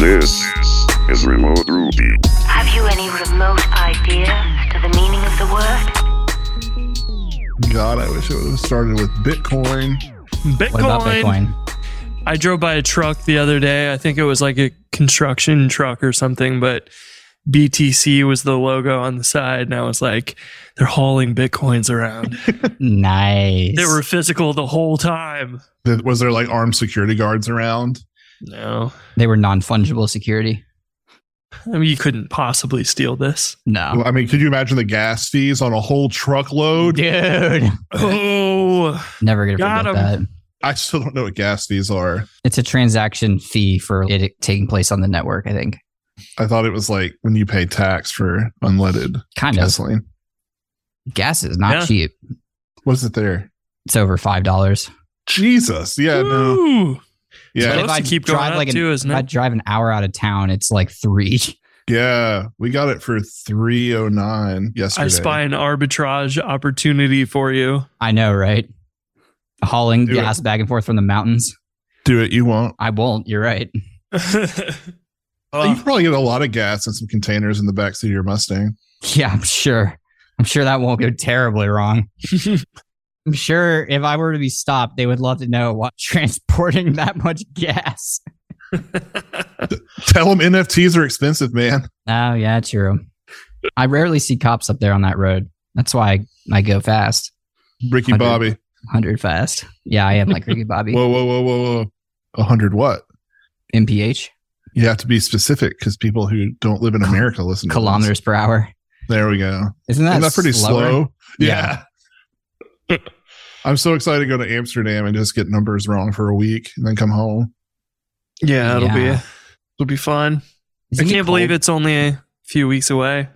This is Remote Ruby. Have you any remote idea to the meaning of the word? God, I wish it would have started with Bitcoin. Bitcoin. What about Bitcoin? I drove by a truck the other day. I think it was like a construction truck or something, but BTC was the logo on the side. And I was like, they're hauling Bitcoins around. Nice. They were physical the whole time. Was there like armed security guards around? No. They were non-fungible security. I mean, you couldn't possibly steal this. No. Well, I mean, could you imagine the gas fees on a whole truckload? Dude. Oh. Never going to forget that. I still don't know what gas fees are. It's a transaction fee for it taking place on the network, I think. I thought it was like when you pay tax for unleaded gasoline. Gas is not cheap. What is it there? It's over $5. Jesus. Yeah, ooh. No. Yeah, so if I keep drive like too, if I drive an hour out of town, it's like $3. Yeah, we got it for $3.09 yesterday. I spy an arbitrage opportunity for you. I know, right? Hauling gas back and forth from the mountains. Do it. You won't. I won't. You're right. You can probably get a lot of gas in some containers in the backseat of your Mustang. Yeah, I'm sure. I'm sure that won't go terribly wrong. I'm sure if I were to be stopped, they would love to know why transporting that much gas. Tell them NFTs are expensive, man. Oh, yeah, true. I rarely see cops up there on that road. That's why I go fast. Ricky Bobby. 100 fast. Yeah, I am like Ricky Bobby. Whoa. 100 what? MPH. You have to be specific because people who don't live in America listen to kilometers per hour. There we go. Isn't that pretty slow? Yeah. I'm so excited to go to Amsterdam and just get numbers wrong for a week and then come home. Yeah, it'll be fun. I can't believe it's only a few weeks away.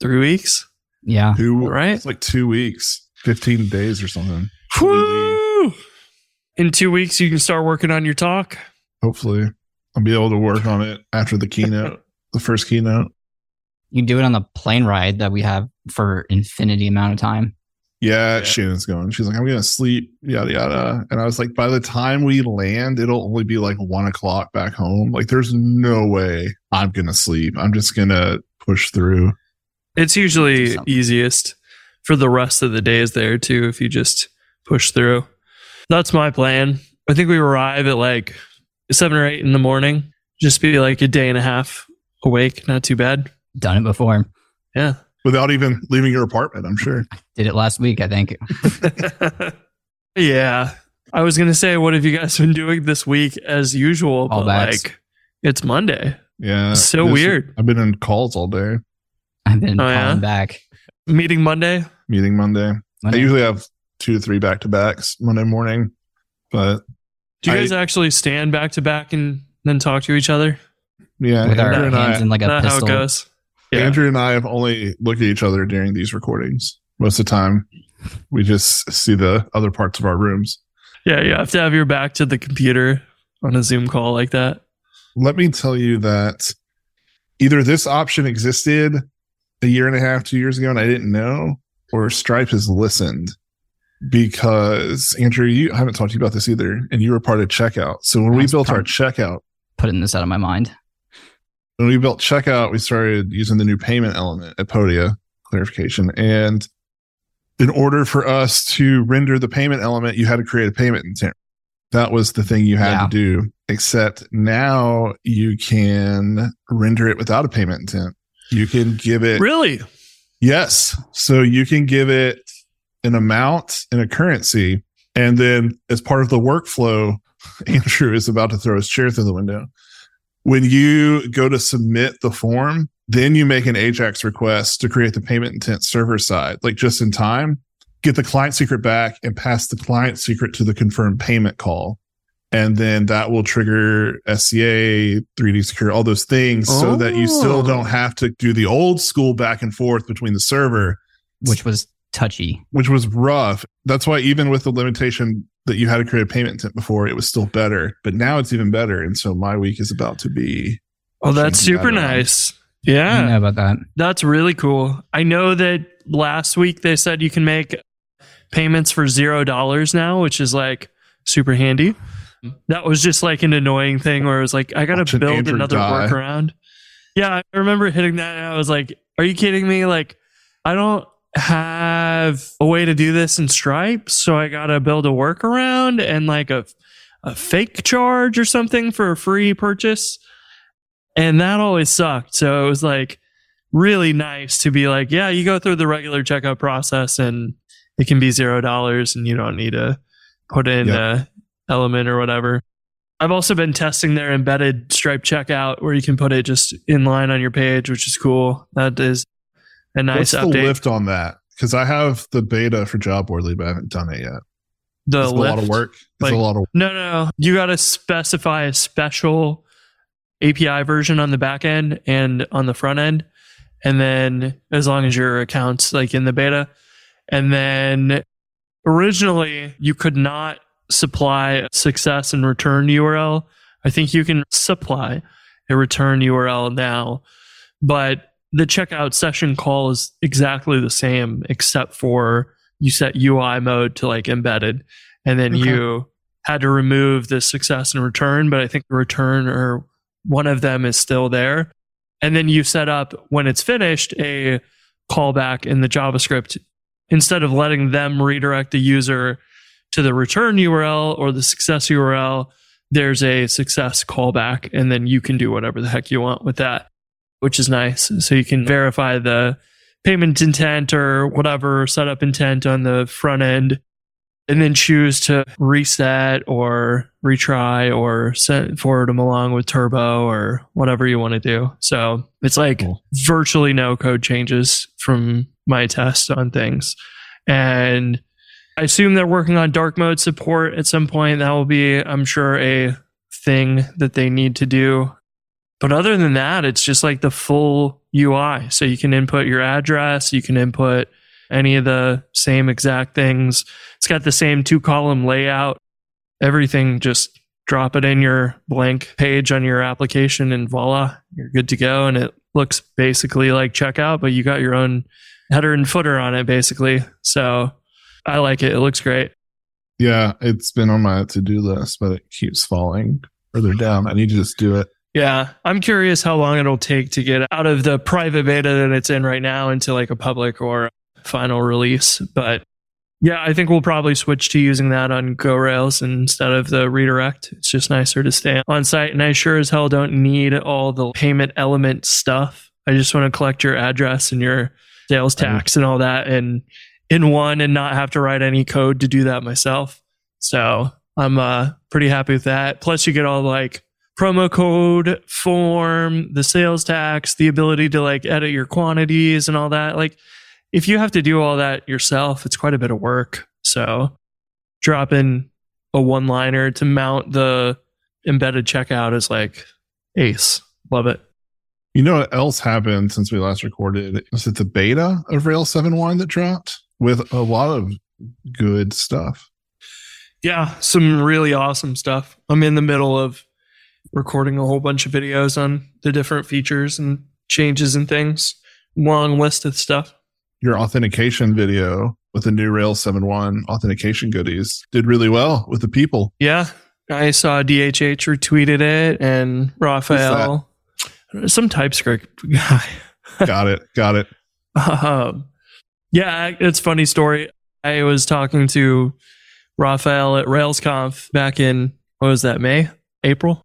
3 weeks? Yeah. Right? It's like 2 weeks, 15 days or something. Woo! In 2 weeks, you can start working on your talk. Hopefully. I'll be able to work on it after the keynote, the first keynote. You can do it on the plane ride that we have for infinity amount of time. Yeah. Shannon's going. She's like, I'm going to sleep, yada, yada. And I was like, by the time we land, it'll only be like 1 o'clock back home. Like, there's no way I'm going to sleep. I'm just going to push through. It's usually easiest for the rest of the days there, too, if you just push through. That's my plan. I think we arrive at like 7 or 8 in the morning. Just be like a day and a half awake. Not too bad. Done it before. Yeah. Without even leaving your apartment, I'm sure. I did it last week, I think. Yeah. I was going to say, what have you guys been doing this week as usual? But it's Monday. Yeah. It's so weird. I've been in calls all day. I've been calling back. Meeting Monday. I usually have 2 to 3 back-to-backs Monday morning, but... Do you guys actually stand back to back and then talk to each other? Yeah, with our hands in like a pistol. How it goes. Yeah. Andrew and I have only looked at each other during these recordings. Most of the time, we just see the other parts of our rooms. Yeah, you have to have your back to the computer on a Zoom call like that. Let me tell you that either this option existed a year and a half, 2 years ago, and I didn't know, or Stripe has listened. Because, Andrew, I haven't talked to you about this either, and you were part of Checkout. So when we built our Checkout... Putting this out of my mind. When we built Checkout, we started using the new payment element at Podia, clarification. And in order for us to render the payment element, you had to create a payment intent. That was the thing you had to do, except now you can render it without a payment intent. You can give it... Really? Yes. So you can give it... an amount and a currency. And then as part of the workflow, Andrew is about to throw his chair through the window. When you go to submit the form, then you make an AJAX request to create the payment intent server side, like just in time, get the client secret back and pass the client secret to the confirmed payment call. And then that will trigger SCA, 3D secure, all those things so that you still don't have to do the old school back and forth between the server. Which was rough. That's why even with the limitation that you had to create a payment intent before, it was still better. But now it's even better. And so my week is about to be... Oh, that's super nice. Yeah. I know about that. That's really cool. I know that last week they said you can make payments for $0 now, which is like super handy. that was just like an annoying thing where it was like, I got to build another workaround. Yeah, I remember hitting that and I was like, are you kidding me? Like, I don't have a way to do this in Stripe, so I got to build a workaround and like a fake charge or something for a free purchase. And that always sucked. So it was like really nice to be like, yeah, you go through the regular checkout process and it can be $0 and you don't need to put in a element or whatever. I've also been testing their embedded Stripe checkout where you can put it just in line on your page, which is cool. That is a nice update. What's the lift on that? Because I have the beta for JobWorthy, but I haven't done it yet. It's a lot of work. No. You got to specify a special API version on the back end and on the front end. And then as long as your account's like in the beta. And then originally you could not supply success and return URL. I think you can supply a return URL now, but the checkout session call is exactly the same, except for you set UI mode to like embedded, and then you had to remove the success and return, but I think the return or one of them is still there. And then you set up, when it's finished, a callback in the JavaScript. Instead of letting them redirect the user to the return URL or the success URL, there's a success callback, and then you can do whatever the heck you want with that, which is nice. So you can verify the payment intent or whatever setup intent on the front end, and then choose to reset or retry or send forward them along with Turbo or whatever you want to do. So it's like virtually no code changes from my test on things. And I assume they're working on dark mode support at some point. That will be, I'm sure, a thing that they need to do. But other than that, it's just like the full UI. So you can input your address, you can input any of the same exact things. It's got the same 2-column layout. Everything, just drop it in your blank page on your application and voila, you're good to go. And it looks basically like checkout, but you got your own header and footer on it basically. So I like it. It looks great. Yeah, it's been on my to-do list, but it keeps falling further down. I need to just do it. Yeah, I'm curious how long it'll take to get out of the private beta that it's in right now into like a public or final release. But yeah, I think we'll probably switch to using that on GoRails instead of the redirect. It's just nicer to stay on site. And I sure as hell don't need all the payment element stuff. I just want to collect your address and your sales tax and all that and in one and not have to write any code to do that myself. So I'm pretty happy with that. Plus you get all like promo code, form, the sales tax, the ability to like edit your quantities and all that. Like, if you have to do all that yourself, it's quite a bit of work. So drop in a one-liner to mount the embedded checkout is like ace. Love it. You know what else happened since we last recorded? Was it the beta of Rails 7.1 that dropped with a lot of good stuff? Yeah, some really awesome stuff. I'm in the middle of recording a whole bunch of videos on the different features and changes and things. Long list of stuff. Your authentication video with the new Rails 7.1 authentication goodies did really well with the people. Yeah. I saw DHH retweeted it and Raphael. Some TypeScript guy. Got it. Yeah, it's a funny story. I was talking to Raphael at RailsConf back in, what was that, May? April?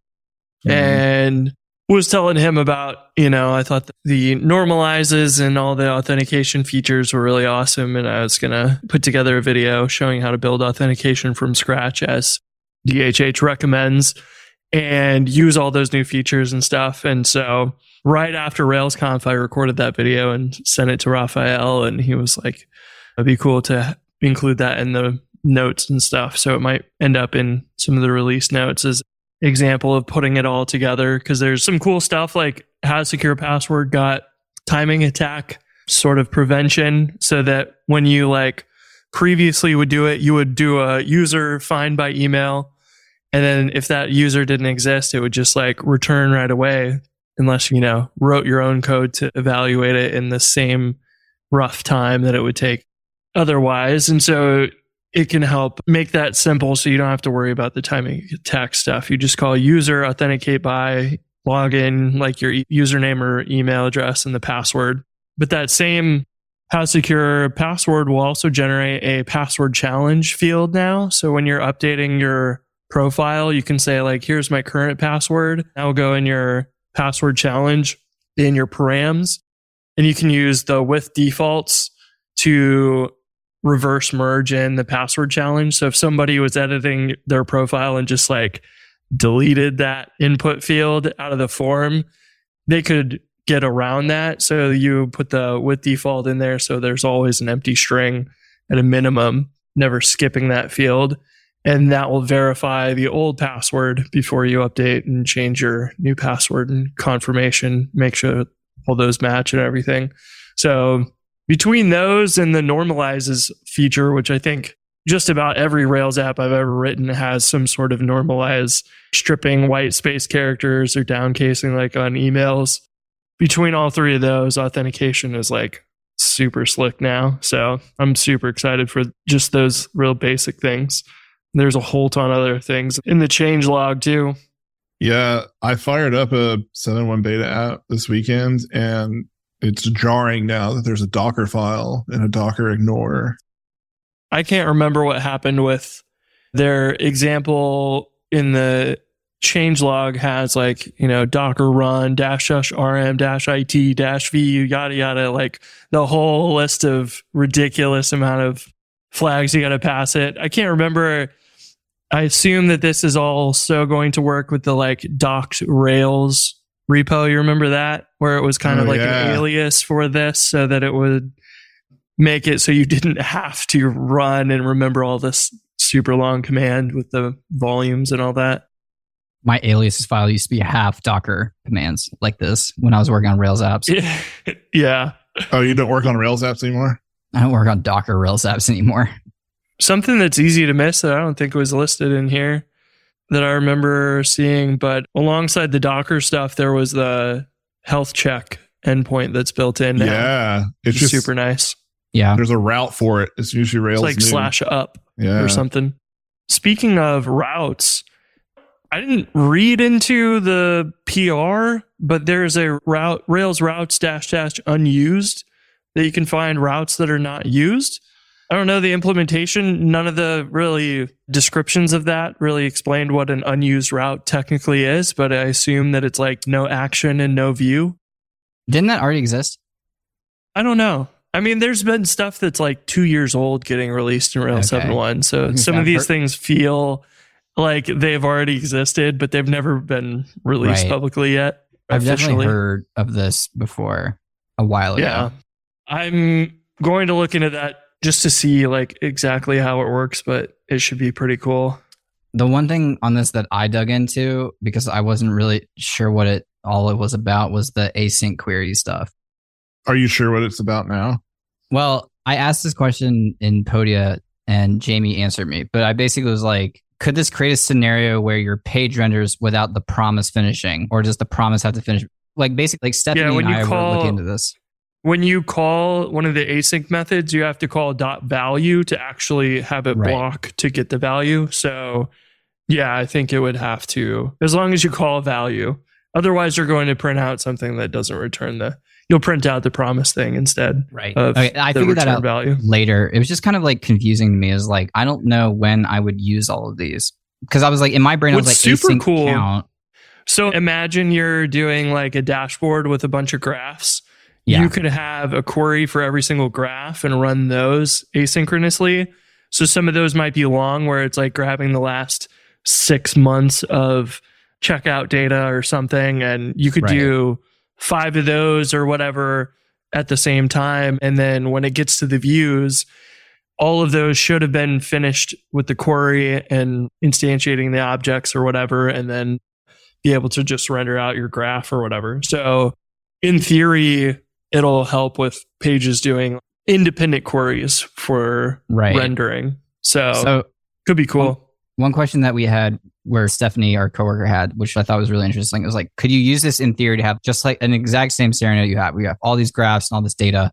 Mm-hmm. And was telling him about, I thought the normalizes and all the authentication features were really awesome. And I was going to put together a video showing how to build authentication from scratch as DHH recommends and use all those new features and stuff. And so right after RailsConf, I recorded that video and sent it to Raphael. And he was like, it'd be cool to include that in the notes and stuff. So it might end up in some of the release notes as example of putting it all together, because there's some cool stuff like how secure password got timing attack sort of prevention, so that when you like previously would do it, you would do a user find by email, and then if that user didn't exist, it would just like return right away unless wrote your own code to evaluate it in the same rough time that it would take otherwise. And so it can help make that simple so you don't have to worry about the timing attack stuff. You just call user authenticate by login, like your username or email address and the password. But that same how secure password will also generate a password challenge field now. So when you're updating your profile, you can say like, here's my current password. That'll go in your password challenge in your params. And you can use the with defaults to reverse merge in the password challenge. So if somebody was editing their profile and just like deleted that input field out of the form, they could get around that. So you put the with default in there. So there's always an empty string at a minimum, never skipping that field. And that will verify the old password before you update and change your new password and confirmation, make sure all those match and everything. So between those and the normalizes feature, which I think just about every Rails app I've ever written has some sort of normalize, stripping white space characters or downcasing like on emails. Between all three of those, authentication is like super slick now. So I'm super excited for just those real basic things. There's a whole ton of other things in the changelog too. Yeah, I fired up a 7.1 beta app this weekend, and it's jarring now that there's a Docker file and a Docker ignore. I can't remember what happened with their example in the changelog has like, you know, Docker run -rm -it -vu, yada, yada, like the whole list of ridiculous amount of flags you got to pass it. I can't remember. I assume that this is also going to work with the like docked Rails repo. You remember that? Where it was kind of like an alias for this so that it would make it so you didn't have to run and remember all this super long command with the volumes and all that. My aliases file used to be half Docker commands like this when I was working on Rails apps. Yeah. Oh, you don't work on Rails apps anymore? I don't work on Docker Rails apps anymore. Something that's easy to miss that I don't think was listed in here that I remember seeing, but alongside the Docker stuff, there was the health check endpoint that's built in now. Yeah. It's just super nice. Yeah. There's a route for it. It's usually Rails. It's like /up or something. Speaking of routes, I didn't read into the PR, but there's a route, Rails routes --unused that you can find routes that are not used. I don't know the implementation. None of the really descriptions of that really explained what an unused route technically is, but I assume that it's like no action and no view. Didn't that already exist? I don't know. I mean, there's been stuff that's like 2 years old getting released in Rails 7.1. So some of these things feel like they've already existed, but they've never been released publicly yet. I've definitely heard of this before a while ago. Yeah. I'm going to look into that just to see like exactly how it works, but it should be pretty cool. The one thing on this that I dug into, because I wasn't really sure what it was about, was the async query stuff. Are you sure what it's about now? Well, I asked this question in Podia and Jamie answered me, but I basically was like, could this create a scenario where your page renders without the promise finishing, or does the promise have to finish? Like basically, like Stephanie and I were looking into this. When you call one of the async methods, you have to call .value to actually have it block to get the value. So yeah, I think it would have to, as long as you call a value. Otherwise, you're going to print out something that doesn't return you'll print out the promise thing instead. Right. Okay, I figured that out later. It was just kind of like confusing to me. It was like, I don't know when I would use all of these. Because I was like, in my brain, I was like, super async cool. Count. So imagine you're doing like a dashboard with a bunch of graphs. Yeah. You could have a query for every single graph and run those asynchronously. So some of those might be long, where it's like grabbing the last 6 months of checkout data or something. And you could do 5 of those or whatever at the same time. And then when it gets to the views, all of those should have been finished with the query and instantiating the objects or whatever, and then be able to just render out your graph or whatever. So in theory, it'll help with pages doing independent queries for rendering. So could be cool. One question that we had where Stephanie, our coworker, had, which I thought was really interesting, it was like, could you use this in theory to have just like an exact same scenario you have? We have all these graphs and all this data,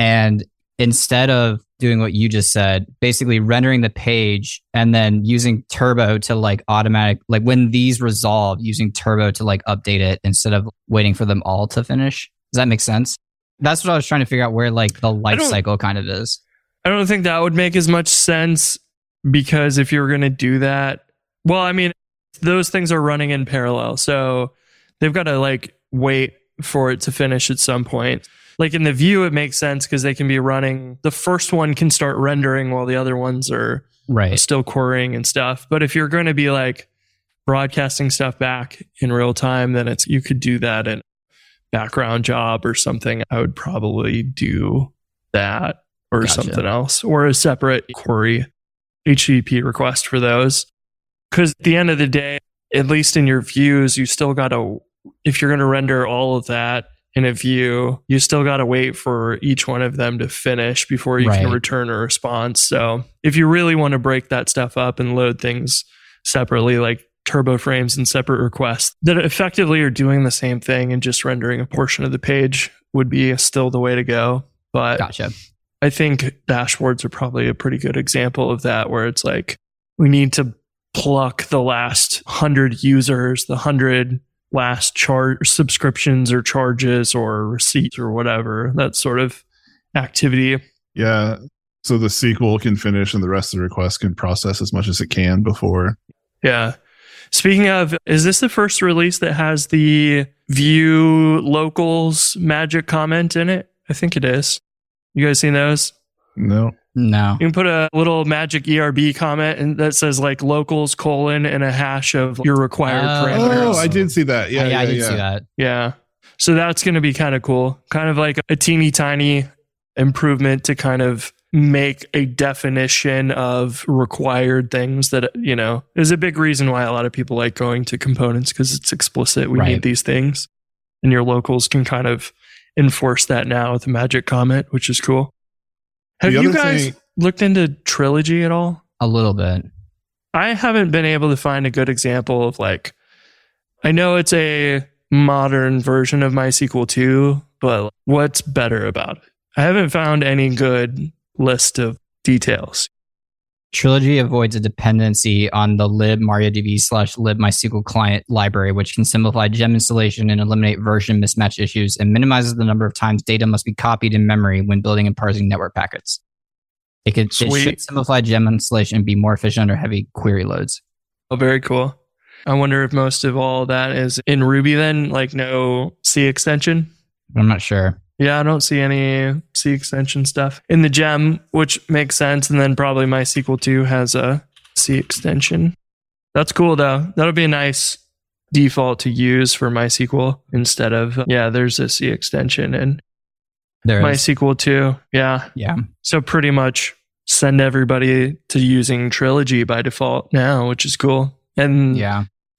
and instead of doing what you just said, basically rendering the page and then using Turbo to like automatic, like when these resolve, using Turbo to like update it instead of waiting for them all to finish. Does that make sense? That's what I was trying to figure out, where like the life cycle kind of is. I don't think that would make as much sense, because if you're going to do that, well, I mean, those things are running in parallel. So they've got to like wait for it to finish at some point. Like in the view, it makes sense because they can be running. The first one can start rendering while the other ones are still querying and stuff. But if you're going to be like broadcasting stuff back in real time, then it's, you could do that in background job or something. I would probably do that or something else, or a separate query HTTP request for those. Because at the end of the day, at least in your views, you still got to, if you're going to render all of that in a view, you still got to wait for each one of them to finish before you can return a response. So if you really want to break that stuff up and load things separately, like Turbo frames and separate requests that effectively are doing the same thing and just rendering a portion of the page, would be still the way to go. But I think dashboards are probably a pretty good example of that, where it's like, we need to pluck the last 100 users, the 100 last subscriptions or charges or receipts or whatever, that sort of activity. Yeah. So the SQL can finish and the rest of the request can process as much as it can before. Yeah. Speaking of, is this the first release that has the view locals magic comment in it? I think it is. You guys seen those? No. No. You can put a little magic ERB comment and that says like locals colon and a hash of your required parameters. Oh, I did see that. Yeah, I did see that. Yeah. So that's going to be kind of cool. Kind of like a teeny tiny improvement to kind of make a definition of required things that, you know, is a big reason why a lot of people like going to components, because it's explicit. We need these things. And your locals can kind of enforce that now with a magic comment, which is cool. Have you guys looked into Trilogy at all? A little bit. I haven't been able to find a good example of like, I know it's a modern version of MySQL 2, but what's better about it? I haven't found any good list of details. Trilogy avoids a dependency on the lib MariaDB/lib MySQL client library, which can simplify gem installation and eliminate version mismatch issues, and minimizes the number of times data must be copied in memory when building and parsing network packets. It should simplify gem installation and be more efficient under heavy query loads. Oh, very cool. I wonder if most of all that is in Ruby then, like no C extension? I'm not sure. Yeah, I don't see any C extension stuff in the gem, which makes sense. And then probably MySQL 2 has a C extension. That's cool, though. That'll be a nice default to use for MySQL instead of, there's a C extension in MySQL 2. Yeah. Yeah. So pretty much send everybody to using Trilogy by default now, which is cool. And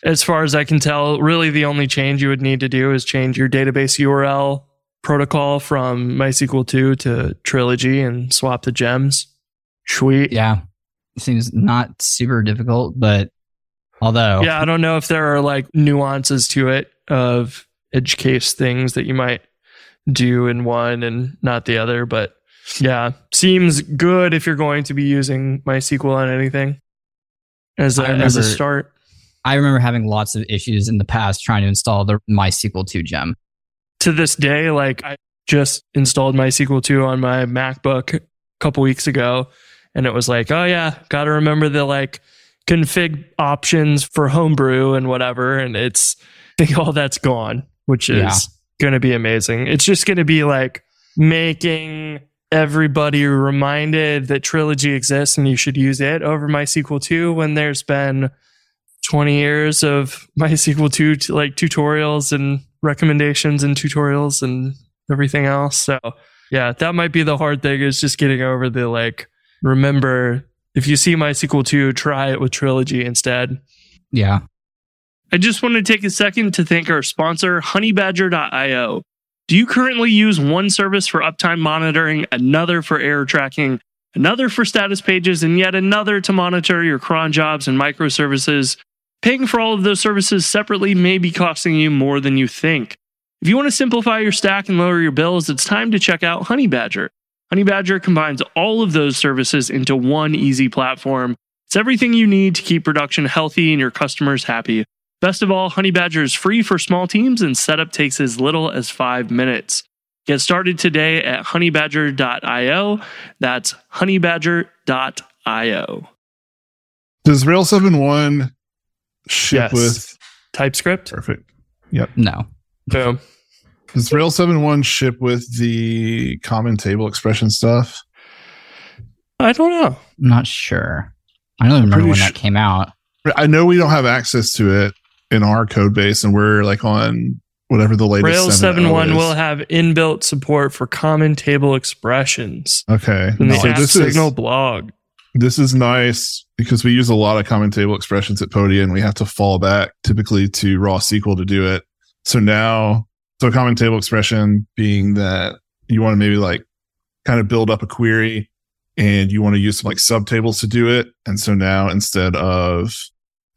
as far as I can tell, really the only change you would need to do is change your database URL protocol from MySQL 2 to Trilogy and swap the gems. Sweet. Yeah. Seems not super difficult, but although... Yeah, I don't know if there are like nuances to it of edge case things that you might do in one and not the other, but yeah, seems good if you're going to be using MySQL on anything as a start. I remember having lots of issues in the past trying to install the MySQL 2 gem. To this day, like I just installed MySQL 2 on my MacBook a couple weeks ago, and it was like, oh yeah, got to remember the like config options for homebrew and whatever. And it's, I think all that's gone, which is going to be amazing. It's just going to be like making everybody reminded that Trilogy exists and you should use it over MySQL 2 when there's been 20 years of MySQL 2 like tutorials and recommendations and tutorials and everything else. So yeah, that might be the hard thing, is just getting over the like, remember, if you see MySQL 2, try it with Trilogy instead. Yeah. I just want to take a second to thank our sponsor, honeybadger.io. Do you currently use one service for uptime monitoring, another for error tracking, another for status pages, and yet another to monitor your cron jobs and microservices? Paying for all of those services separately may be costing you more than you think. If you want to simplify your stack and lower your bills, it's time to check out Honey Badger. Honey Badger combines all of those services into one easy platform. It's everything you need to keep production healthy and your customers happy. Best of all, Honey Badger is free for small teams and setup takes as little as 5 minutes. Get started today at honeybadger.io. That's honeybadger.io. Does Rails 7.1 ship with TypeScript? Perfect. Yep. No. Boom. Does Rails 7.1 ship with the common table expression stuff? I don't know. I'm not sure. I don't even remember when that came out. I know we don't have access to it in our code base, and we're like on whatever the latest Rails 7.1 will have inbuilt support for common table expressions. Okay. In the App Signal blog. This is nice because we use a lot of common table expressions at Podia, and we have to fall back typically to raw SQL to do it. So now, so common table expression being that you want to maybe like kind of build up a query and you want to use some like subtables to do it. And so now instead of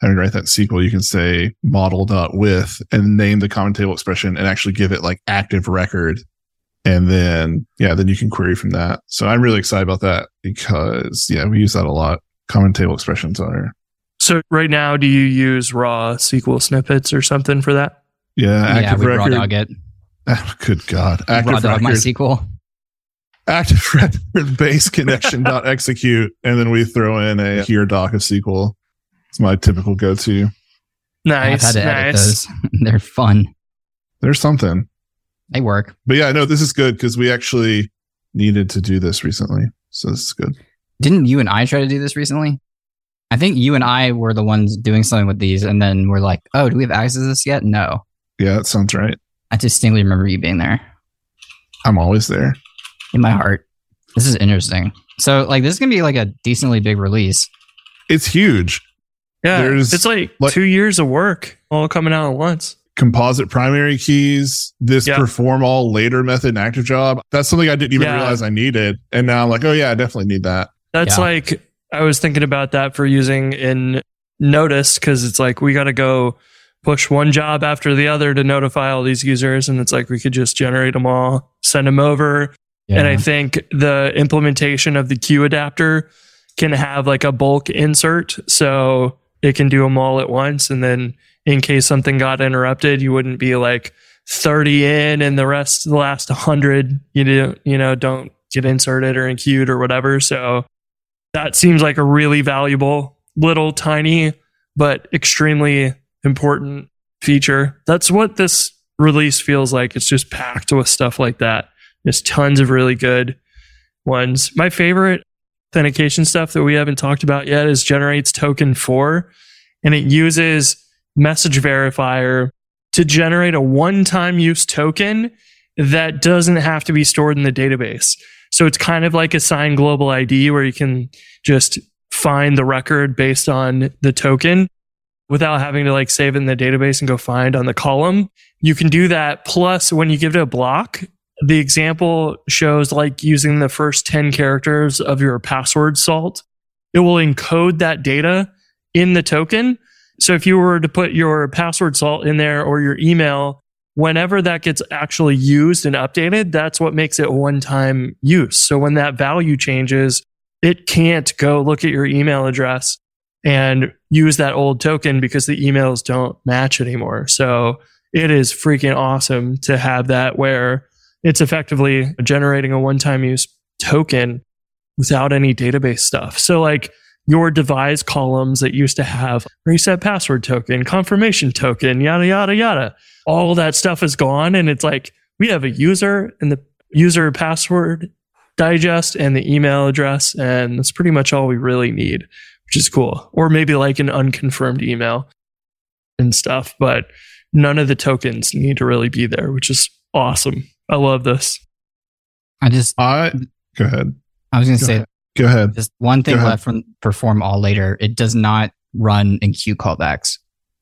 having to write that in SQL, you can say model.with and name the common table expression and actually give it like active record. And then, then you can query from that. So I'm really excited about that because, we use that a lot. Common table expressions are. So right now, do you use raw SQL snippets or something for that? Yeah, active record. Raw dog it. Oh, good God. Active raw dog record. MySQL. Active record base connection dot execute. And then we throw in a here doc of SQL. It's my typical go-to. Nice. I've had to edit those. They're fun. They're something. They work. But this is good because we actually needed to do this recently. So this is good. Didn't you and I try to do this recently? I think you and I were the ones doing something with these. And then we're like, oh, do we have access to this yet? No. Yeah, that sounds right. I distinctly remember you being there. I'm always there. In my heart. This is interesting. So this is going to be a decently big release. It's huge. Yeah, it's like 2 years of work all coming out at once. Composite primary keys, this perform all later method in active job. That's something I didn't even realize I needed. And now I'm like, oh yeah, I definitely need that. That's I was thinking about that for using in Notice because it's we got to go push one job after the other to notify all these users. And it's we could just generate them all, send them over. Yeah. And I think the implementation of the queue adapter can have a bulk insert. So it can do them all at once. And then in case something got interrupted, you wouldn't be 30 in and the last 100, don't get inserted or in queued or whatever. So that seems like a really valuable, little tiny, but extremely important feature. That's what this release feels like. It's just packed with stuff like that. There's tons of really good ones. My favorite authentication stuff that we haven't talked about yet is generates token 4, and it uses message verifier to generate a one-time use token that doesn't have to be stored in the database. So it's kind of like assign global ID where you can just find the record based on the token without having to save it in the database and go find on the column. You can do that. Plus, when you give it a block, the example shows using the first 10 characters of your password salt. It will encode that data in the token. So if you were to put your password salt in there or your email, whenever that gets actually used and updated, that's what makes it one-time use. So when that value changes, it can't go look at your email address and use that old token because the emails don't match anymore. So it is freaking awesome to have that where it's effectively generating a one-time use token without any database stuff. So your device columns that used to have reset password token, confirmation token, yada, yada, yada. All that stuff is gone. And it's we have a user and the user password digest and the email address. And that's pretty much all we really need, which is cool. Or maybe an unconfirmed email and stuff. But none of the tokens need to really be there, which is awesome. I love this. Go ahead. I was going to say, go ahead. There's one thing left from perform all later. It does not run in queue callbacks.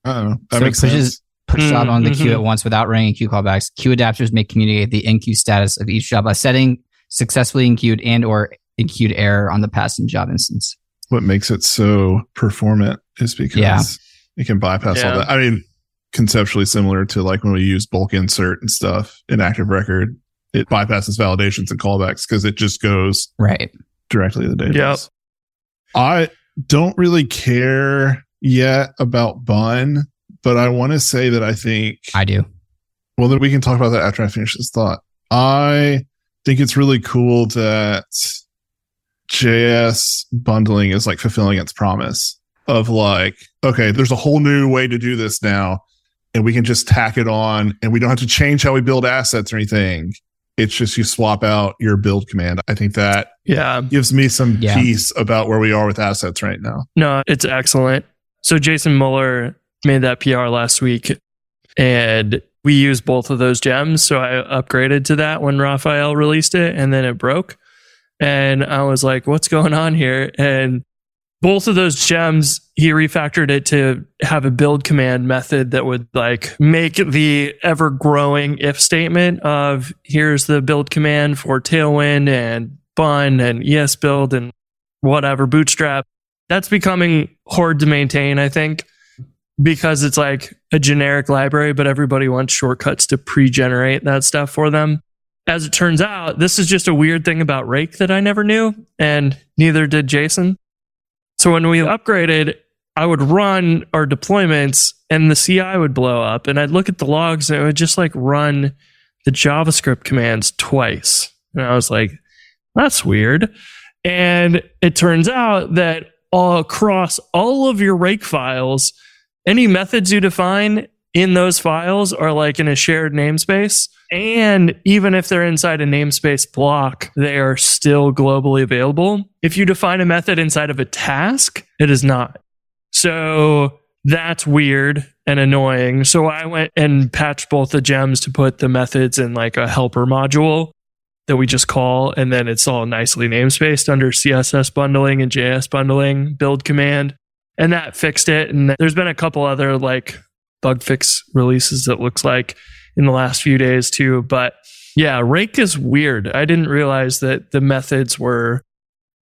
Oh, that makes sense. Push out on the queue at once without running in queue callbacks. Queue adapters may communicate the in queue status of each job by setting successfully in queued and or in queued error on the passing job instance. What makes it so performant is because it can bypass all that. I mean, conceptually similar to when we use bulk insert and stuff in Active Record. it bypasses validations and callbacks because it just goes right directly to the database. Yep. I don't really care yet about Bun, but I want to say that I think... I do. Well, then we can talk about that after I finish this thought. I think it's really cool that JS bundling is like fulfilling its promise of like, okay, there's a whole new way to do this now, and we can just tack it on, and we don't have to change how we build assets or anything. It's just you swap out your build command. I think that gives me some peace about where we are with assets right now. No, it's excellent. So Jason Muller made that PR last week, and we used both of those gems. So I upgraded to that when Raphael released it, and then it broke. And I was like, what's going on here? And both of those gems, he refactored it to have a build command method that would like make the ever-growing if statement of here's the build command for Tailwind and Bun and ESBuild and whatever, Bootstrap. That's becoming hard to maintain, I think, because it's like a generic library, but everybody wants shortcuts to pre-generate that stuff for them. As it turns out, this is just a weird thing about Rake that I never knew, and neither did Jason. So when we upgraded, I would run our deployments and the CI would blow up, and I'd look at the logs and it would just like run the JavaScript commands twice. And I was like, that's weird. And it turns out that all across all of your Rake files, any methods you define in those files are like in a shared namespace. And even if they're inside a namespace block, they are still globally available. If you define a method inside of a task, it is not. So that's weird and annoying. So I went and patched both the gems to put the methods in like a helper module that we just call, and then it's all nicely namespaced under CSS bundling and JS bundling build command. And that fixed it. And there's been a couple other like bug fix releases that looks like in the last few days too. But yeah, Rake is weird. I didn't realize that the methods were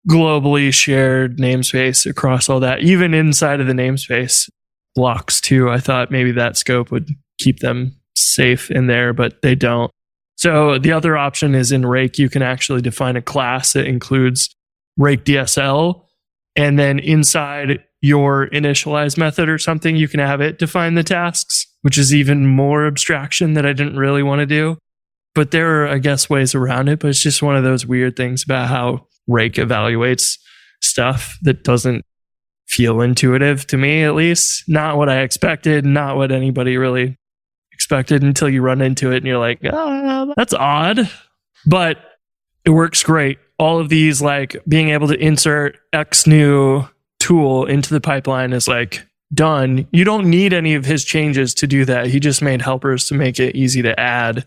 globally shared namespace across all that, even inside of the namespace blocks too. I thought maybe that scope would keep them safe in there, but they don't. So the other option is in Rake, you can actually define a class that includes Rake DSL, and then inside your initialize method or something, you can have it define the tasks, which is even more abstraction that I didn't really want to do. But there are, I guess, ways around it. But it's just one of those weird things about how Rake evaluates stuff that doesn't feel intuitive to me, at least. Not what I expected, not what anybody really expected until you run into it and you're like, ah, that's odd. But it works great. All of these, like being able to insert X new tool into the pipeline is like done. You don't need any of his changes to do that. He just made helpers to make it easy to add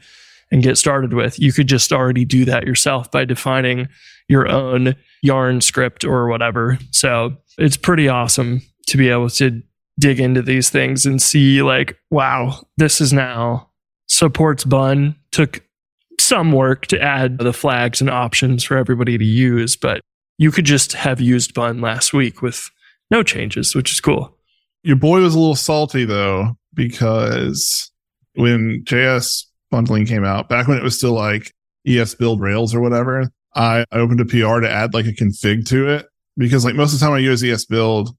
and get started with. You could just already do that yourself by defining your own Yarn script or whatever. So it's pretty awesome to be able to dig into these things and see like, wow, this is now supports Bun. Took some work to add the flags and options for everybody to use, but you could just have used Bun last week with no changes, which is cool. Your boy was a little salty, though, because when JS bundling came out, back when it was still like ESBuild Rails or whatever, I opened a PR to add like a config to it, because like most of the time I use ESBuild,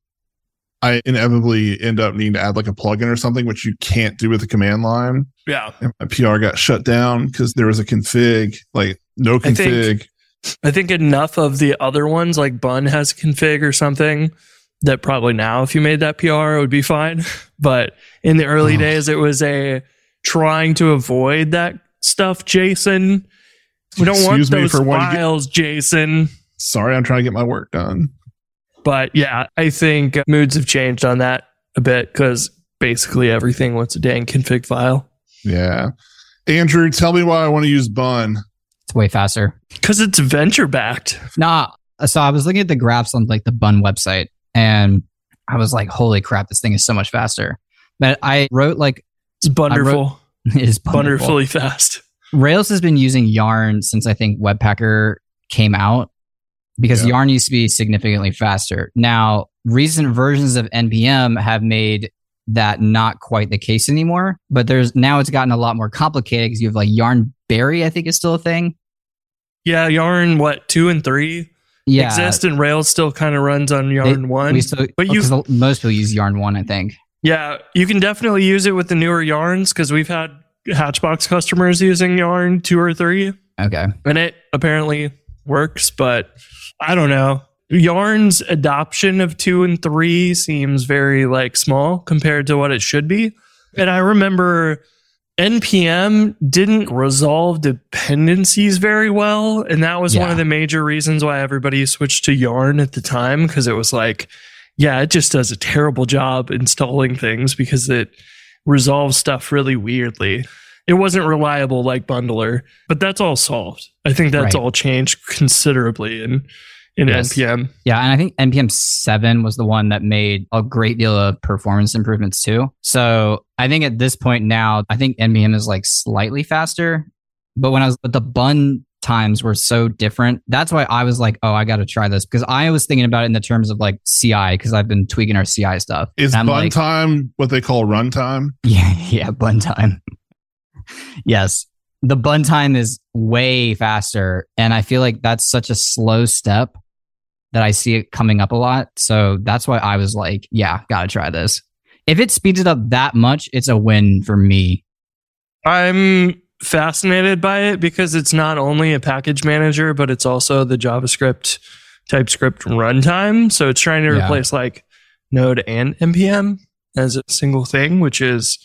I inevitably end up needing to add like a plugin or something, which you can't do with the command line. Yeah. And my PR got shut down because there was a config, like no config. I think enough of the other ones, like Bun has config or something, that probably now if you made that PR, it would be fine. But in the early days, it was a trying to avoid that stuff, Jason. We don't want those files, Jason. Sorry, I'm trying to get my work done. But yeah, I think moods have changed on that a bit because basically everything wants a dang config file. Yeah. Andrew, tell me why I want to use Bun. Way faster because it's venture backed. Nah, so I was looking at the graphs on like the Bun website, and I was like, "Holy crap, this thing is so much faster!" But I wrote like, "It's wonderful. It is wonderfully fast." Rails has been using Yarn since I think Webpacker came out, because Yarn used to be significantly faster. Now, recent versions of NPM have made that not quite the case anymore. But there's now it's gotten a lot more complicated because you have like Yarn Barry, I think, is still a thing. Yeah, Yarn, 2 and 3 exist, and Rails still kind of runs on Yarn 1. Still, because most people use Yarn 1, I think. Yeah, you can definitely use it with the newer Yarns, because we've had Hatchbox customers using Yarn 2 or 3. Okay. And it apparently works, but I don't know. Yarn's adoption of 2 and 3 seems very small compared to what it should be. And I remember NPM didn't resolve dependencies very well. And that was one of the major reasons why everybody switched to Yarn at the time, because it was it just does a terrible job installing things because it resolves stuff really weirdly. It wasn't reliable like Bundler, but that's all solved. I think that's all changed considerably in NPM. Yeah, and I think NPM 7 was the one that made a great deal of performance improvements too. So I think at this point now, I think NPM is slightly faster. But but the Bun times were so different. That's why I was I got to try this, because I was thinking about it in the terms of CI, because I've been tweaking our CI stuff. Is Bun time what they call runtime? Yeah, Bun time. Yes. The Bun time is way faster. And I feel like that's such a slow step that I see it coming up a lot. So that's why I was gotta try this. If it speeds it up that much, it's a win for me. I'm fascinated by it because it's not only a package manager, but it's also the JavaScript, TypeScript runtime. So it's trying to replace Node and NPM as a single thing, which is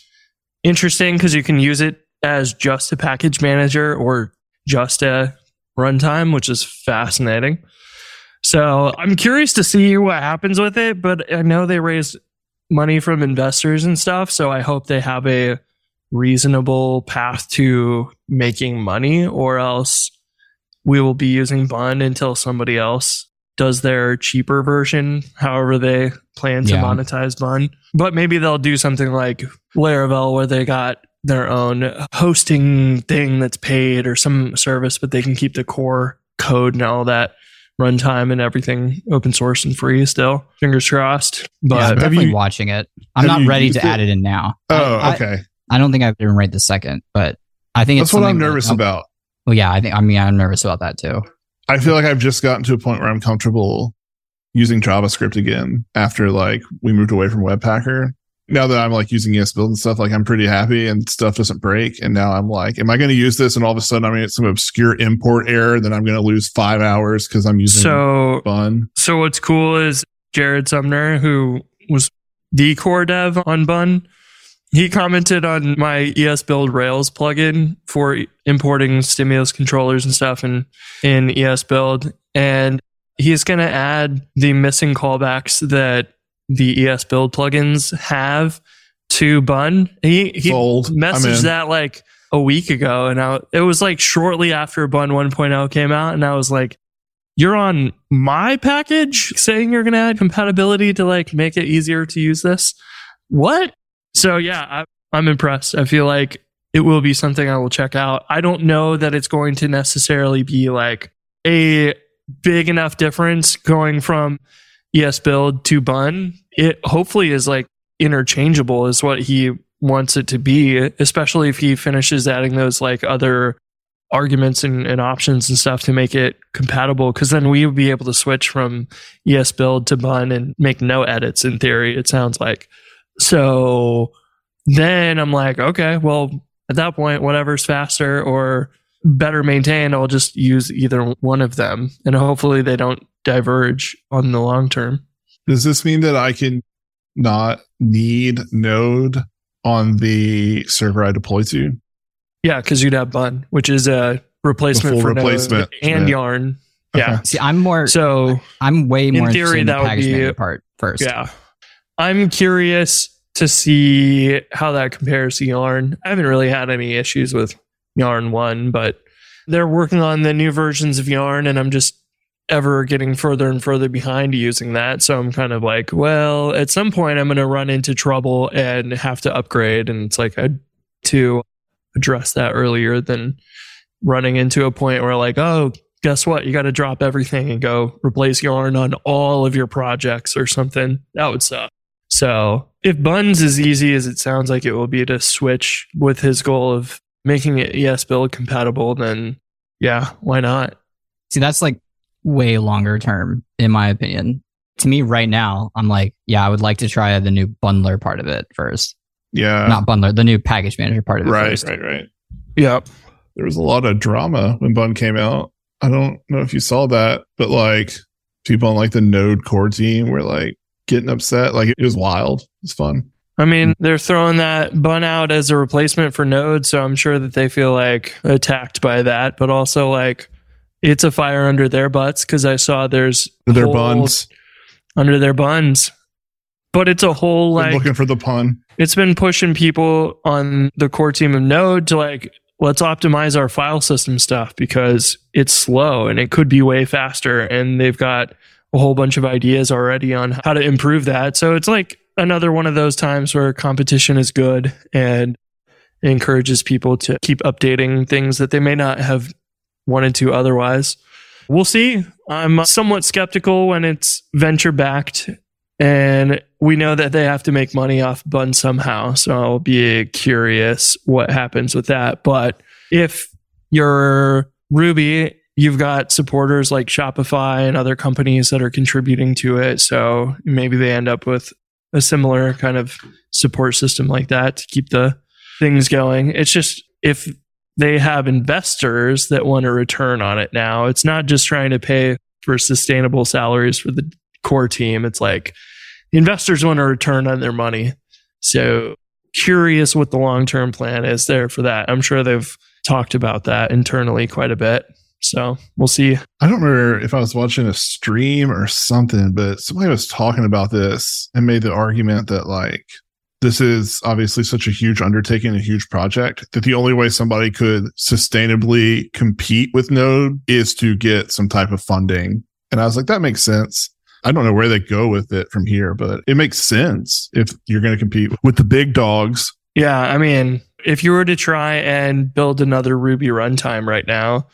interesting because you can use it as just a package manager or just a runtime, which is fascinating. So I'm curious to see what happens with it, but I know they raised money from investors and stuff, so I hope they have a reasonable path to making money, or else we will be using Bun until somebody else does their cheaper version, however they plan to monetize Bun. But maybe they'll do something like Laravel, where they got their own hosting thing that's paid or some service, but they can keep the core code and all that runtime and everything open source and free still. Fingers crossed. But I'm definitely watching it. I'm not ready to add it in now. Oh, okay. I don't think I've been right this second, but I think that's what I'm nervous about. Well, yeah, I'm nervous about that too. I feel like I've just gotten to a point where I'm comfortable using JavaScript again after we moved away from Webpacker. Now that I'm using ESBuild and stuff, I'm pretty happy and stuff doesn't break. And now I'm am I going to use this? And all of a sudden I'm going to get some obscure import error. Then I'm going to lose 5 hours because I'm using Bun. So what's cool is Jared Sumner, who was the core dev on Bun, he commented on my ESBuild Rails plugin for importing stimulus controllers and stuff in ESBuild. And he's going to add the missing callbacks that the ESBuild plugins have to Bun. He messaged that a week ago, and it was shortly after Bun 1.0 came out, and I was like, you're on my package saying you're going to add compatibility to make it easier to use this? What? So yeah, I'm impressed. I feel like it will be something I will check out. I don't know that it's going to necessarily be a big enough difference going from ESBuild to Bun. It hopefully is interchangeable is what he wants it to be, especially if he finishes adding those other arguments and options and stuff to make it compatible, because then we would be able to switch from ESBuild to Bun and make no edits in theory, it sounds like. So then I'm okay, well, at that point, whatever's faster or better maintained, I'll just use either one of them. And hopefully they don't diverge on the long term. Does this mean that I can not need Node on the server I deploy to? Yeah, because you'd have Bun, which is a replacement for Node and Yarn. Okay. Yeah. See, I'm way more in theory, that would be the part first. Yeah. I'm curious to see how that compares to Yarn. I haven't really had any issues with Yarn 1, but they're working on the new versions of Yarn, and I'm just ever getting further and further behind using that. So I'm kind of well, at some point I'm going to run into trouble and have to upgrade. And it's I'd to address that earlier than running into a point where oh, guess what? You got to drop everything and go replace Yarn on all of your projects or something. That would suck. So if Bun's as easy as it sounds like it will be to switch with his goal of making it ESBuild compatible, then yeah, why not? See, that's like way longer term, in my opinion. To me right now, I'm like, yeah, I would like to try the new bundler part of it first. Yeah. Not bundler, the new package manager part of it first. Right. Yeah. There was a lot of drama when Bun came out. I don't know if you saw that, but like people on like the Node core team were like getting upset. Like it was wild. It's fun. I mean, they're throwing that Bun out as a replacement for Node. So I'm sure that they feel like attacked by that, but also like it's a fire under their butts because I saw there's their buns under their buns. But it's a whole like looking for the pun. It's been pushing people on the core team of Node to like, let's optimize our file system stuff because it's slow and it could be way faster. And they've got a whole bunch of ideas already on how to improve that. So it's like another one of those times where competition is good and encourages people to keep updating things that they may not have wanted to otherwise. We'll see. I'm somewhat skeptical when it's venture-backed and we know that they have to make money off Bun somehow. So I'll be curious what happens with that. But if you're Ruby, you've got supporters like Shopify and other companies that are contributing to it. So maybe they end up with a similar kind of support system like that to keep the things going. It's just if they have investors that want a return on it now, it's not just trying to pay for sustainable salaries for the core team. It's like investors want a return on their money. So curious what the long-term plan is there for that. I'm sure they've talked about that internally quite a bit. So we'll see. I don't remember if I was watching a stream or something, but somebody was talking about this and made the argument that like, this is obviously such a huge undertaking, a huge project, that the only way somebody could sustainably compete with Node is to get some type of funding. And I was like, that makes sense. I don't know where they go with it from here, but it makes sense if you're going to compete with the big dogs. Yeah. I mean, if you were to try and build another Ruby runtime right now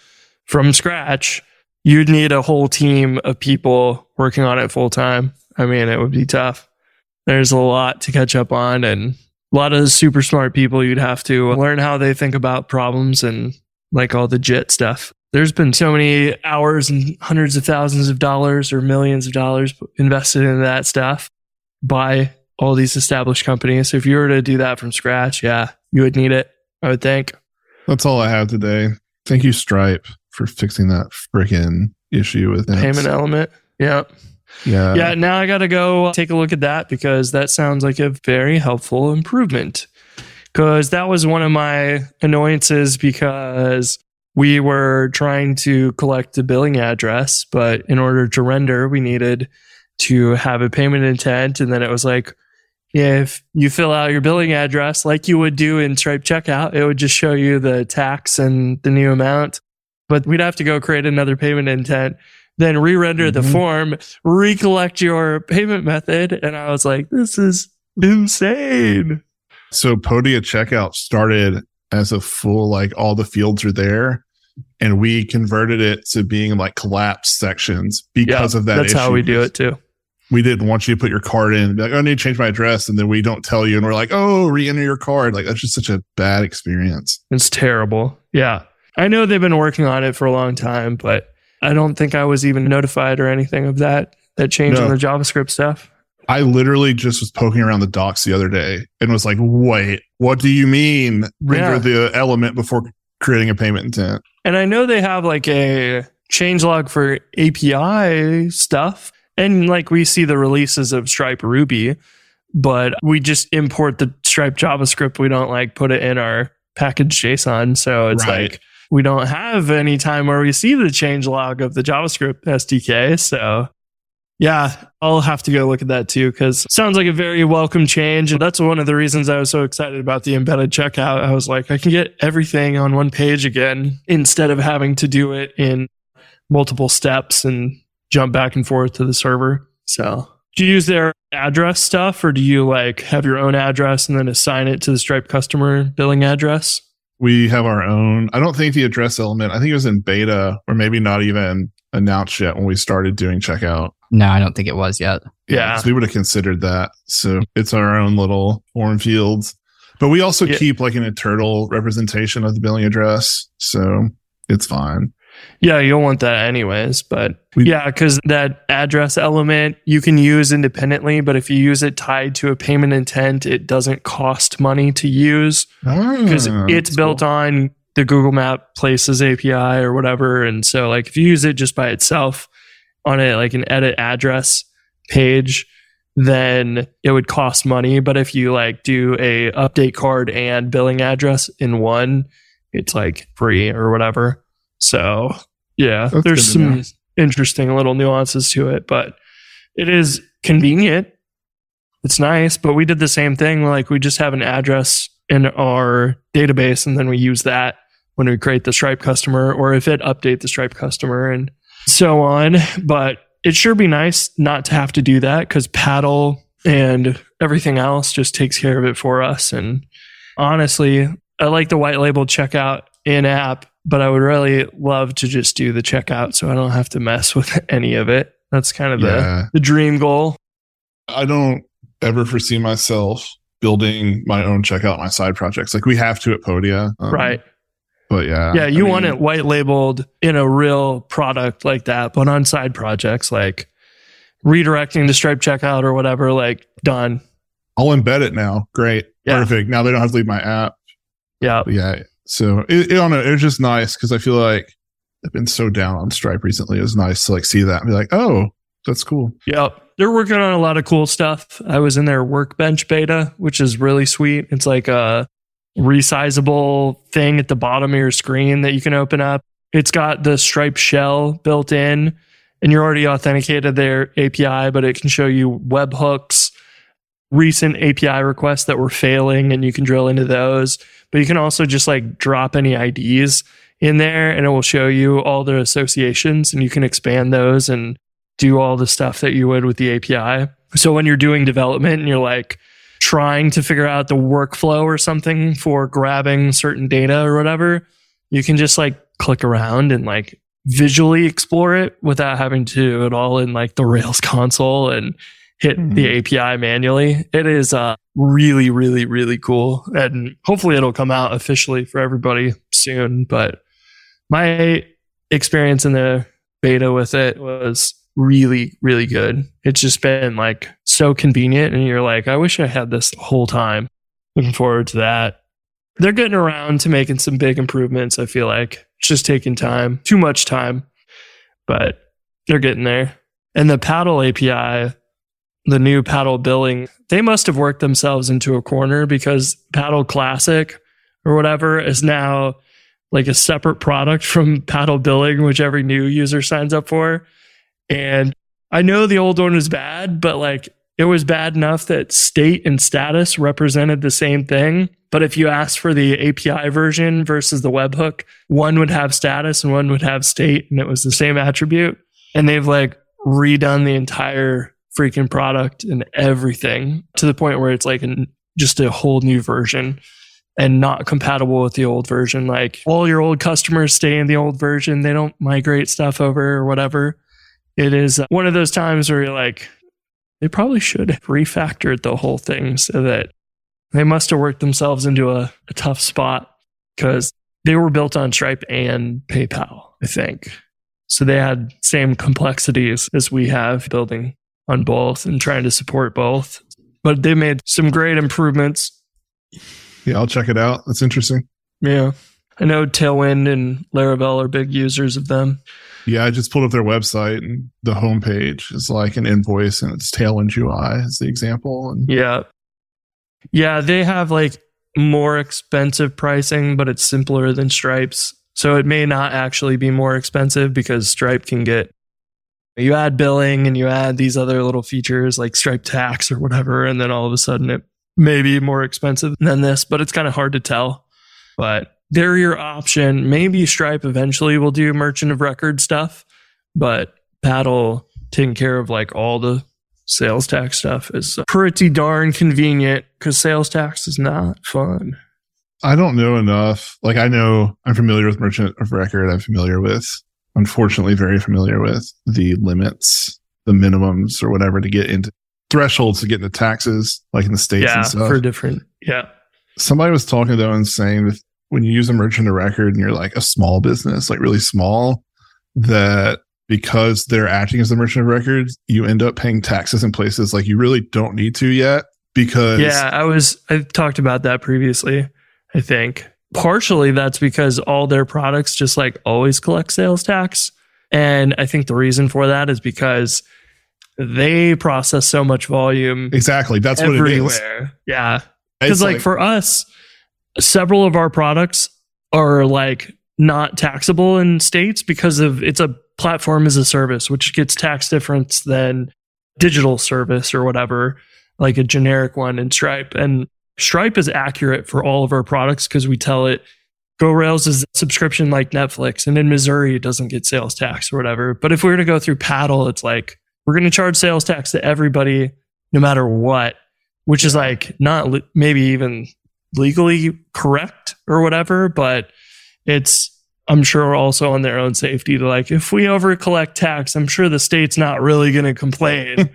from scratch, you'd need a whole team of people working on it full time. I mean, it would be tough. There's a lot to catch up on and a lot of super smart people. You'd have to learn how they think about problems and like all the JIT stuff. There's been so many hours and hundreds of thousands of dollars or millions of dollars invested in that stuff by all these established companies. So if you were to do that from scratch, yeah, you would need it, I would think. That's all I have today. Thank you, Stripe, for fixing that freaking issue with payment element. Yep. Yeah. Now I got to go take a look at that because that sounds like a very helpful improvement. Because that was one of my annoyances because we were trying to collect the billing address, but in order to render, we needed to have a payment intent. And then it was like, if you fill out your billing address like you would do in Stripe Checkout, it would just show you the tax and the new amount. But we'd have to go create another payment intent, then re-render the form, recollect your payment method. And I was like, this is insane. So Podia Checkout started as a full, like all the fields are there. And we converted it to being like collapsed sections because of that issue. That's how we do it too. We didn't want you to put your card in. Like, oh, I need to change my address. And then we don't tell you. And we're like, oh, re-enter your card. Like that's just such a bad experience. It's terrible. Yeah. I know they've been working on it for a long time, but I don't think I was even notified or anything of that change on the JavaScript stuff. I literally just was poking around the docs the other day and was like, wait, what do you mean? Render the element before creating a payment intent. And I know they have like a changelog for API stuff. And like we see the releases of Stripe Ruby, but we just import the Stripe JavaScript. We don't like put it in our package JSON. So it's like, we don't have any time where we see the changelog of the JavaScript SDK. So yeah, I'll have to go look at that too, because it sounds like a very welcome change. And that's one of the reasons I was so excited about the embedded checkout. I was like, I can get everything on one page again, instead of having to do it in multiple steps and jump back and forth to the server. So do you use their address stuff, or do you like have your own address and then assign it to the Stripe customer billing address? We have our own. I don't think the address element, I think it was in beta or maybe not even announced yet when we started doing checkout. No, I don't think it was yet. Yeah. So we would have considered that. So it's our own little form fields. But we also keep like an internal representation of the billing address. So it's fine. Yeah, you'll want that anyways. But because that address element you can use independently, but if you use it tied to a payment intent, it doesn't cost money to use because it's built on the Google Map Places API or whatever. And so like if you use it just by itself on it, like an edit address page, then it would cost money. But if you like do a update card and billing address in one, it's like free or whatever. So yeah, that's there's some interesting little nuances to it, but it is convenient. It's nice, but we did the same thing. Like we just have an address in our database and then we use that when we create the Stripe customer or if it updates the Stripe customer and so on. But it sure be nice not to have to do that because Paddle and everything else just takes care of it for us. And honestly, I like the white label checkout in app, but I would really love to just do the checkout so I don't have to mess with any of it. That's kind of the dream goal. I don't ever foresee myself building my own checkout, my side projects. Like we have to at Podia. Right. But yeah, you want it white labeled in a real product like that, but on side projects like redirecting to Stripe checkout or whatever, like done. I'll embed it now. Great. Yeah. Perfect. Now they don't have to leave my app. Yeah. But yeah. So I don't know. It was just nice because I feel like I've been so down on Stripe recently. It was nice to like see that and be like, oh, that's cool. Yep. They're working on a lot of cool stuff. I was in their workbench beta, which is really sweet. It's like a resizable thing at the bottom of your screen that you can open up. It's got the Stripe shell built in and you're already authenticated their API, but it can show you webhooks, recent API requests that were failing, and you can drill into those. But you can also just like drop any IDs in there and it will show you all the associations and you can expand those and do all the stuff that you would with the API. So when you're doing development and you're like, trying to figure out the workflow or something for grabbing certain data or whatever, you can just like click around and like visually explore it without having to do it all in like the Rails console and hit the API manually. It is really, really, really cool. And hopefully it'll come out officially for everybody soon. But my experience in the beta with it was really, really good. It's just been like so convenient and you're like, I wish I had this the whole time. Looking forward to that. They're getting around to making some big improvements, I feel like. It's just taking time, too much time, but they're getting there. And the Paddle API, the new Paddle billing, they must have worked themselves into a corner because Paddle Classic or whatever is now like a separate product from Paddle billing, which every new user signs up for. And I know the old one was bad, but like it was bad enough that state and status represented the same thing. But if you asked for the API version versus the webhook, one would have status and one would have state, and it was the same attribute. And they've like redone the entire freaking product and everything to the point where it's like just a whole new version and not compatible with the old version. Like all your old customers stay in the old version. They don't migrate stuff over or whatever. It is one of those times where you're like, they probably should have refactored the whole thing so that they must have worked themselves into a tough spot because they were built on Stripe and PayPal, I think. So they had same complexities as we have building on both and trying to support both. But they made some great improvements. Yeah, I'll check it out. That's interesting. Yeah. I know Tailwind and Laravel are big users of them. Yeah, I just pulled up their website and the homepage is like an invoice and it's Tailwind UI as the example. And yeah, they have like more expensive pricing, but it's simpler than Stripe's. So it may not actually be more expensive because Stripe can get, you add billing and you add these other little features like Stripe tax or whatever. And then all of a sudden it may be more expensive than this, but it's kind of hard to tell. But they're your option. Maybe Stripe eventually will do merchant of record stuff, but Paddle taking care of like all the sales tax stuff is pretty darn convenient because sales tax is not fun. I don't know enough. Like I know I'm familiar with merchant of record. I'm familiar with, unfortunately, very familiar with the limits, the minimums or whatever to get into thresholds to get into taxes, like in the States and stuff. For different. Yeah. Somebody was talking though and saying that when you use a merchant of record and you're like a small business, like really small, that because they're acting as the merchant of record, you end up paying taxes in places like you really don't need to yet. Because I've talked about that previously, I think. Partially that's because all their products just like always collect sales tax. And I think the reason for that is because they process so much volume. Exactly. That's everywhere. What it is. Yeah. Because like for us, several of our products are like not taxable in states because of it's a platform as a service, which gets tax difference than digital service or whatever, like a generic one in Stripe. And Stripe is accurate for all of our products because we tell it GoRails is a subscription like Netflix. And in Missouri, it doesn't get sales tax or whatever. But if we were to go through Paddle, it's like, we're going to charge sales tax to everybody no matter what, which is like not maybe even legally correct or whatever, but it's, I'm sure also on their own safety to like, if we over collect tax, I'm sure the state's not really going to complain.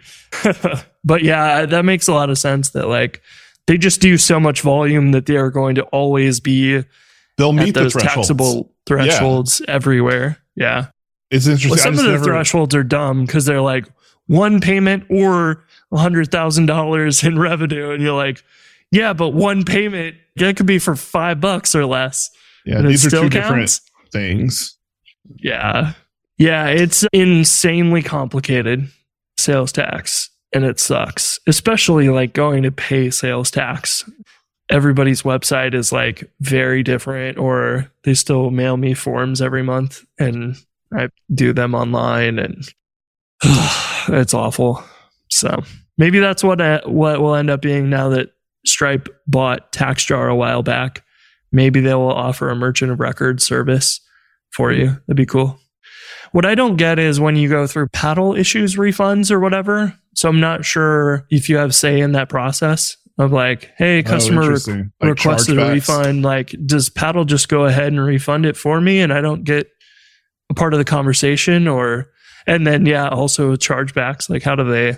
But yeah, that makes a lot of sense that like they just do so much volume that they are going to always be they'll meet those the taxable thresholds everywhere. Yeah. It's interesting. Well, some of the thresholds are dumb because they're like one payment or $100,000 in revenue. And you're like, yeah, but one payment, that could be for $5 or less. Yeah, these are two different things. Yeah. Yeah, it's insanely complicated, sales tax. And it sucks, especially like going to pay sales tax. Everybody's website is like very different, or they still mail me forms every month and I do them online, and it's awful. So maybe that's what will end up being now that Stripe bought TaxJar a while back. Maybe they will offer a merchant of record service for you. That'd be cool. What I don't get is when you go through Paddle issues, refunds or whatever. So I'm not sure if you have say in that process of like, hey, customer requested a refund. Like, does Paddle just go ahead and refund it for me and I don't get a part of the conversation? Or, and then, yeah, also chargebacks. Like, how do they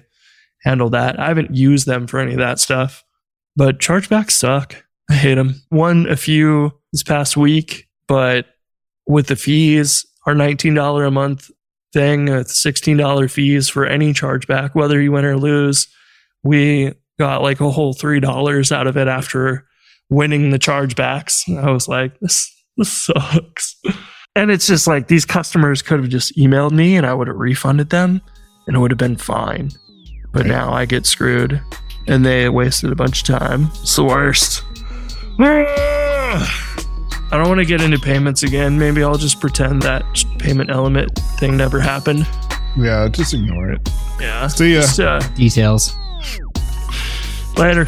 handle that? I haven't used them for any of that stuff, but chargebacks suck. I hate them. Won a few this past week, but with the fees, our $19 a month thing, $16 fees for any chargeback, whether you win or lose, we got like a whole $3 out of it after winning the chargebacks. And I was like, this sucks. And it's just like these customers could have just emailed me and I would have refunded them and it would have been fine. But now I get screwed and they wasted a bunch of time. It's the worst. I don't want to get into payments again. Maybe I'll just pretend that payment element thing never happened. Yeah, just ignore it. Yeah. See ya. Details. Later.